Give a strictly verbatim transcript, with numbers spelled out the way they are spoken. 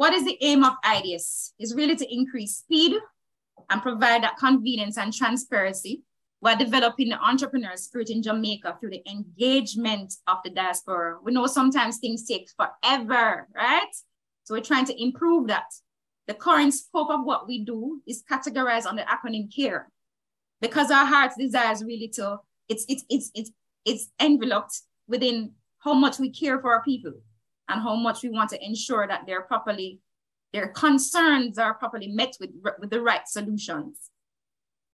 What is the aim of I D S? It's really to increase speed and provide that convenience and transparency while developing the entrepreneurial spirit in Jamaica through the engagement of the diaspora. We know sometimes things take forever, right? So we're trying to improve that. The current scope of what we do is categorized under acronym CARE, because our heart's desire is really to, it's, it's, it's, it's, it's enveloped within how much we care for our people and how much we want to ensure that they're properly, their concerns are properly met with, with the right solutions.